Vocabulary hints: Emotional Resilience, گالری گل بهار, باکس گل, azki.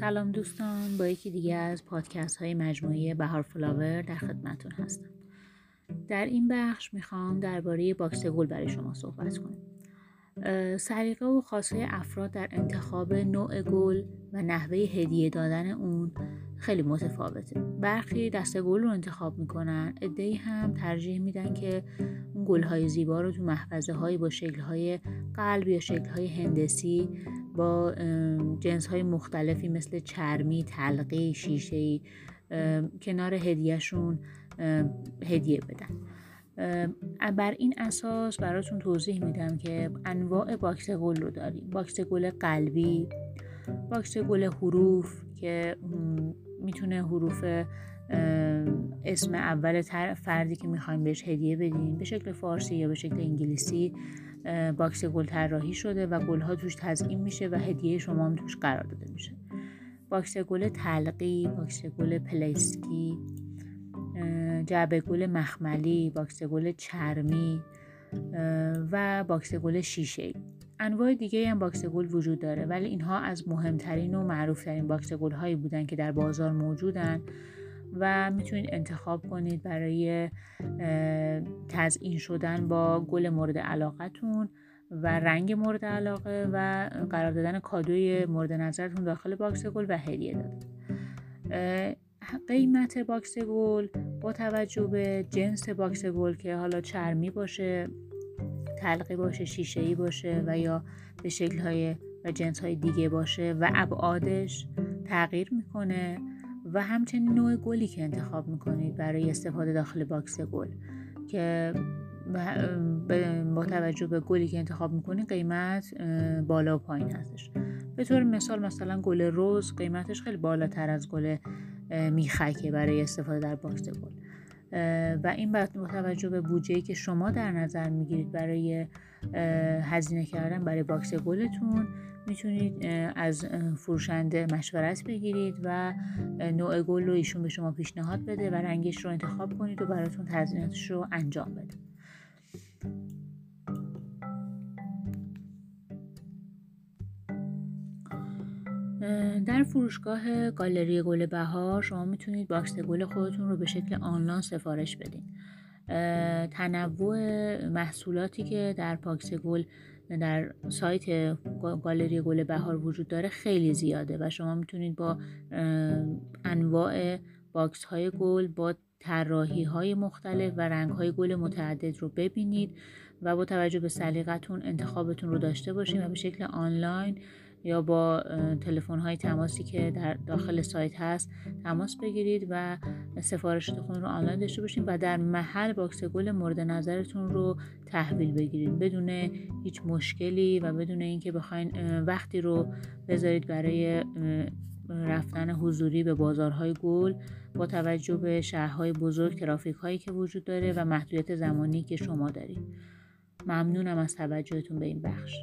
سلام دوستان، با یکی دیگه از پادکست های مجموعه بهار فلاور در خدمتون هستم. در این بخش میخوام درباره باکس گل برای شما صحبت کنم. سلیقه و خاصه افراد در انتخاب نوع گل و نحوه هدیه دادن اون خیلی متفاوته. برخی دسته گل رو انتخاب میکنن، عده‌ای هم ترجیح میدن که اون گل‌های زیبا رو تو محفظه‌هایی با شکل‌های قلب یا شکل‌های هندسی با جنس‌های مختلفی مثل چرمی، طلقی، شیشه‌ای کنار هدیهشون هدیه بدن. بر این اساس براتون توضیح میدم که انواع باکس گل رو داریم. باکس گل قلبی، باکس گل حروف که میتونه حروف اسم اول فردی که میخوایم بهش هدیه بدیم به شکل فارسی یا به شکل انگلیسی باکس گل طراحی شده و گلها توش تزیین میشه و هدیه شما هم توش قرار داده میشه. باکس گل تلقی، باکس گل پلیسکی، جعبه گل مخملی، باکس گل چرمی و باکس گل شیشه‌ای. انواع دیگه هم باکس گل وجود داره، ولی اینها از مهمترین و معروفترین باکس گل هایی بودن که در بازار موجودن و میتونید انتخاب کنید برای تزیین شدن با گل مورد علاقتون و رنگ مورد علاقه و قرار دادن کادوی مورد نظرتون داخل باکس گل و هدیه دادن. قیمت باکس گل با توجه به جنس باکس گل که حالا چرمی باشه، تلقی باشه، شیشه‌ای باشه و یا به شکل‌های و جنس‌های دیگه باشه و ابعادش تغییر می‌کنه و همچنین نوع گلی که انتخاب می‌کنید برای استفاده داخل باکس گل که با توجه به گلی که انتخاب می‌کنید قیمت بالا و پایین هستش. به طور مثال گل رز قیمتش خیلی بالاتر از گل میخکه برای استفاده در باکس گل و این با توجه به بودجه‌ای که شما در نظر میگیرید برای هزینه کردن برای باکس گلتون میتونید از فروشنده مشورت بگیرید و نوع گل رو ایشون به شما پیشنهاد بده و رنگش رو انتخاب کنید و براتون تزییناتش رو انجام بده. در فروشگاه گالری گل بهار شما میتونید باکس گل خودتون رو به شکل آنلاین سفارش بدین. تنوع محصولاتی که در باکس گل در سایت گالری گل بهار وجود داره خیلی زیاده و شما میتونید با انواع باکس های گل با طراحی های مختلف و رنگ های گل متعدد رو ببینید و با توجه به سلیقتون انتخابتون رو داشته باشید و به شکل آنلاین یا با تلفن‌های تماسی که در داخل سایت هست تماس بگیرید و سفارشتون رو آنلاین داشته باشید و در محل باکس گل مورد نظرتون رو تحویل بگیرید بدون هیچ مشکلی و بدون اینکه بخواید وقتی رو بذارید برای رفتن حضوری به بازارهای گل با توجه به شهرهای بزرگ، ترافیک‌هایی که وجود داره و محدودیت زمانی که شما دارید. ممنونم از توجهتون به این بخش.